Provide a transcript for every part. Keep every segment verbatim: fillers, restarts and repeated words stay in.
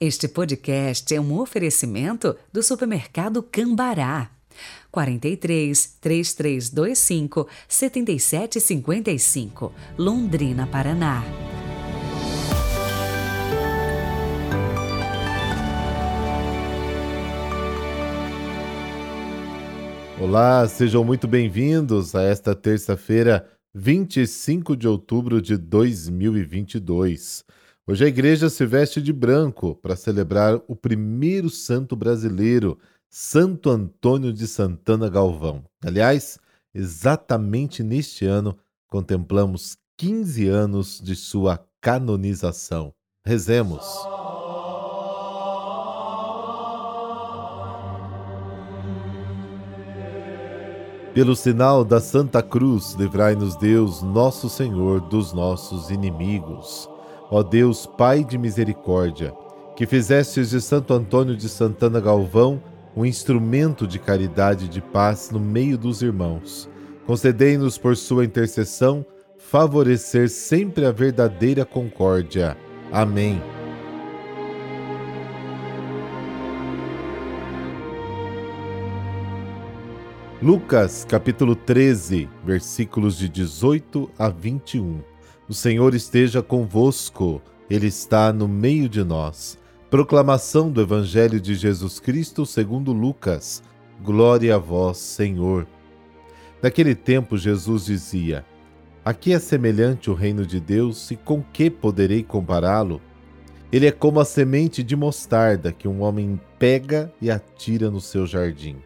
Este podcast é um oferecimento do supermercado Cambará. quatro três, três três dois cinco, sete sete cinco cinco, Londrina, Paraná. Olá, sejam muito bem-vindos a esta terça-feira, vinte e cinco de outubro de dois mil e vinte e dois. Hoje a igreja se veste de branco para celebrar o primeiro santo brasileiro, Santo Antônio de Santana Galvão. Aliás, exatamente neste ano, contemplamos quinze anos de sua canonização. Rezemos. Pelo sinal da Santa Cruz, livrai-nos Deus, nosso Senhor, dos nossos inimigos. Ó Deus, Pai de misericórdia, que fizestes de Santo Antônio de Santana Galvão um instrumento de caridade e de paz no meio dos irmãos, concedei-nos por sua intercessão favorecer sempre a verdadeira concórdia. Amém. Lucas capítulo treze, versículos de dezoito a vinte e um. O Senhor esteja convosco, Ele está no meio de nós. Proclamação do Evangelho de Jesus Cristo segundo Lucas. Glória a vós, Senhor. Naquele tempo Jesus dizia: Aqui é semelhante o reino de Deus, e com que poderei compará-lo? Ele é como a semente de mostarda que um homem pega e atira no seu jardim.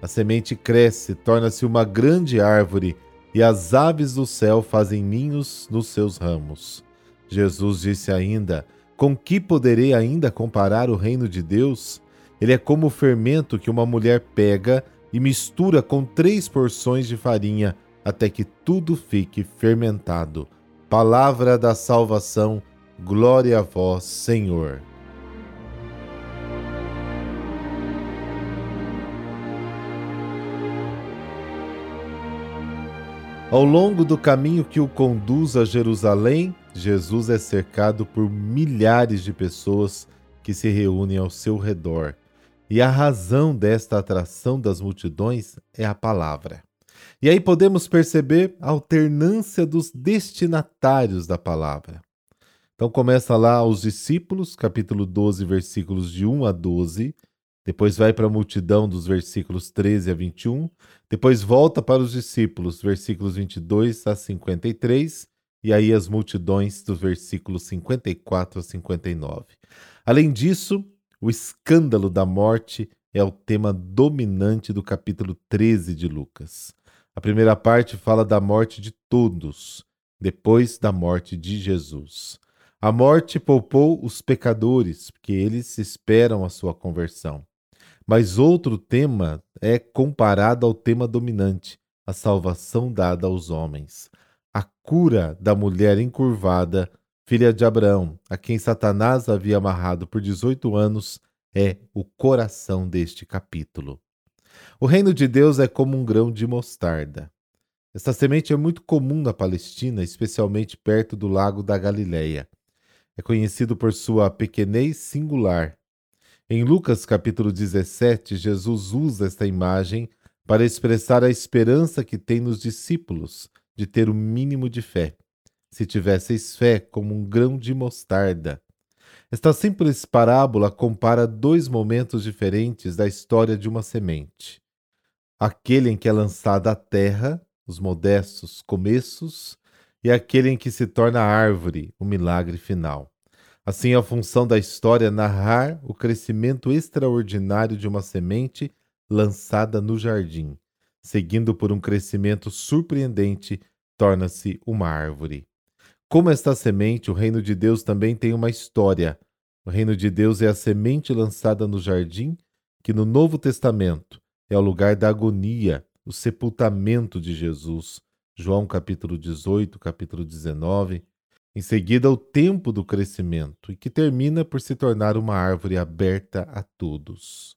A semente cresce, torna-se uma grande árvore, e as aves do céu fazem ninhos nos seus ramos. Jesus disse ainda: Com que poderei ainda comparar o reino de Deus? Ele é como o fermento que uma mulher pega e mistura com três porções de farinha, até que tudo fique fermentado. Palavra da salvação, glória a vós, Senhor. Ao longo do caminho que o conduz a Jerusalém, Jesus é cercado por milhares de pessoas que se reúnem ao seu redor. E a razão desta atração das multidões é a palavra. E aí podemos perceber a alternância dos destinatários da palavra. Então começa lá aos discípulos, capítulo doze, versículos de um a doze. Depois vai para a multidão dos versículos treze a vinte e um, depois volta para os discípulos, versículos vinte e dois a cinquenta e três, e aí as multidões dos versículos cinquenta e quatro a cinquenta e nove. Além disso, o escândalo da morte é o tema dominante do capítulo treze de Lucas. A primeira parte fala da morte de todos, depois da morte de Jesus. A morte poupou os pecadores, porque eles esperam a sua conversão. Mas outro tema é comparado ao tema dominante, a salvação dada aos homens. A cura da mulher encurvada, filha de Abraão, a quem Satanás havia amarrado por dezoito anos, é o coração deste capítulo. O reino de Deus é como um grão de mostarda. Esta semente é muito comum na Palestina, especialmente perto do lago da Galileia. É conhecido por sua pequenez singular. Em Lucas capítulo dezessete, Jesus usa esta imagem para expressar a esperança que tem nos discípulos de ter o mínimo de fé. Se tivesseis fé como um grão de mostarda. Esta simples parábola compara dois momentos diferentes da história de uma semente. Aquele em que é lançada à terra, os modestos começos, e aquele em que se torna árvore, o milagre final. Assim, a função da história é narrar o crescimento extraordinário de uma semente lançada no jardim. Seguindo por um crescimento surpreendente, torna-se uma árvore. Como esta semente, o reino de Deus também tem uma história. O reino de Deus é a semente lançada no jardim, que no Novo Testamento é o lugar da agonia, o sepultamento de Jesus. João capítulo dezoito, capítulo dezenove. Em seguida, o tempo do crescimento, e que termina por se tornar uma árvore aberta a todos.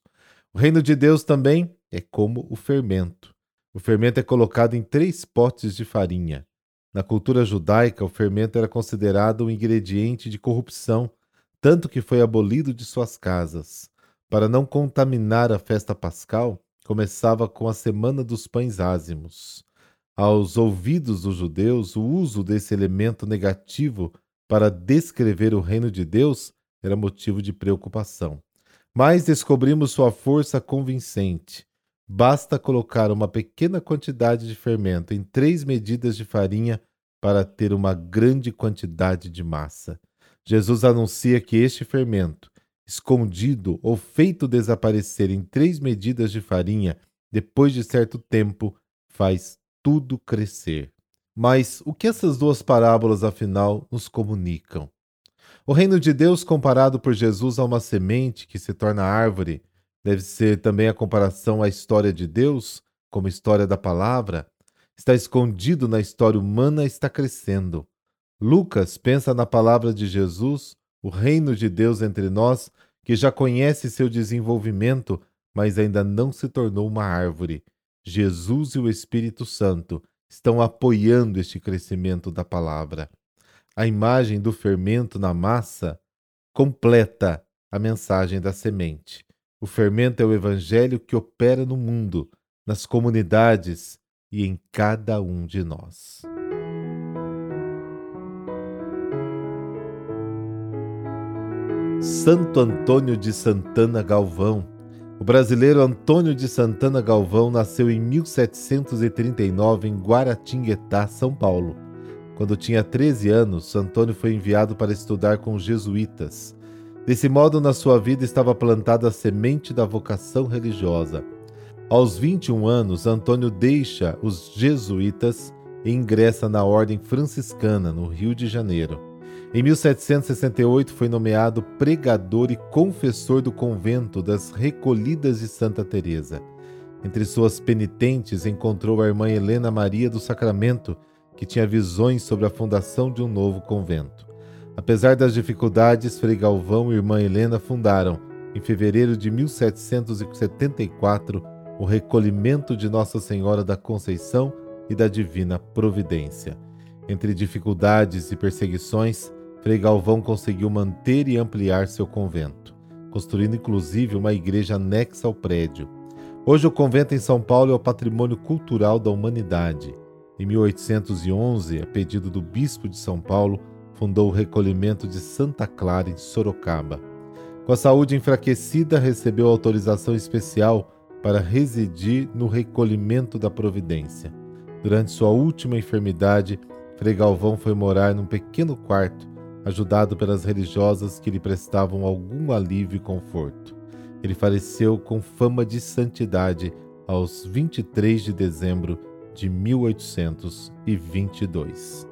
O reino de Deus também é como o fermento. O fermento é colocado em três potes de farinha. Na cultura judaica, o fermento era considerado um ingrediente de corrupção, tanto que foi abolido de suas casas. Para não contaminar a festa pascal, começava com a semana dos pães ázimos. Aos ouvidos dos judeus, o uso desse elemento negativo para descrever o reino de Deus era motivo de preocupação. Mas descobrimos sua força convincente. Basta colocar uma pequena quantidade de fermento em três medidas de farinha para ter uma grande quantidade de massa. Jesus anuncia que este fermento, escondido ou feito desaparecer em três medidas de farinha, depois de certo tempo, faz tudo crescer. Mas o que essas duas parábolas, afinal, nos comunicam? O reino de Deus, comparado por Jesus a uma semente que se torna árvore, deve ser também a comparação à história de Deus, como história da palavra. Está escondido na história humana e está crescendo. Lucas pensa na palavra de Jesus, o reino de Deus entre nós, que já conhece seu desenvolvimento, mas ainda não se tornou uma árvore. Jesus e o Espírito Santo estão apoiando este crescimento da palavra. A imagem do fermento na massa completa a mensagem da semente. O fermento é o evangelho que opera no mundo, nas comunidades e em cada um de nós. Santo Antônio de Santana Galvão. O brasileiro Antônio de Santana Galvão nasceu em mil setecentos e trinta e nove em Guaratinguetá, São Paulo. Quando tinha treze anos, Antônio foi enviado para estudar com os jesuítas. Desse modo, na sua vida estava plantada a semente da vocação religiosa. Aos vinte e um anos, Antônio deixa os jesuítas e ingressa na Ordem Franciscana, no Rio de Janeiro. Em mil setecentos e sessenta e oito, foi nomeado pregador e confessor do convento das Recolhidas de Santa Tereza. Entre suas penitentes, encontrou a irmã Helena Maria do Sacramento, que tinha visões sobre a fundação de um novo convento. Apesar das dificuldades, Frei Galvão e irmã Helena fundaram, em fevereiro de mil setecentos e setenta e quatro, o Recolhimento de Nossa Senhora da Conceição e da Divina Providência. Entre dificuldades e perseguições, Frei Galvão conseguiu manter e ampliar seu convento, construindo inclusive uma igreja anexa ao prédio. Hoje o convento em São Paulo é o patrimônio cultural da humanidade. Em mil oitocentos e onze, a pedido do bispo de São Paulo, fundou o Recolhimento de Santa Clara, em Sorocaba. Com a saúde enfraquecida, recebeu autorização especial para residir no Recolhimento da Providência. Durante sua última enfermidade, Frei Galvão foi morar num pequeno quarto, ajudado pelas religiosas que lhe prestavam algum alívio e conforto. Ele faleceu com fama de santidade aos vinte e três de dezembro de mil oitocentos e vinte e dois.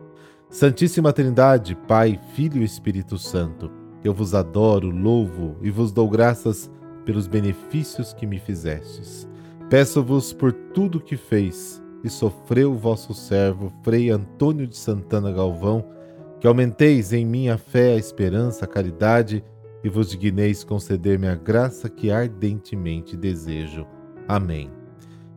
Santíssima Trindade, Pai, Filho e Espírito Santo, eu vos adoro, louvo e vos dou graças pelos benefícios que me fizestes. Peço-vos por tudo que fez e sofreu o vosso servo, Frei Antônio de Santana Galvão, que aumenteis em mim a fé, a esperança, a caridade, e vos digneis conceder-me a graça que ardentemente desejo. Amém.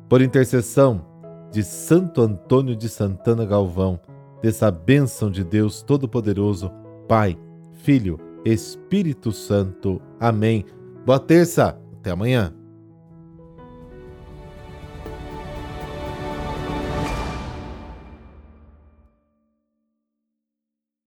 Por intercessão de Santo Antônio de Santana Galvão, dessa bênção de Deus Todo-Poderoso, Pai, Filho, Espírito Santo. Amém. Boa terça, até amanhã.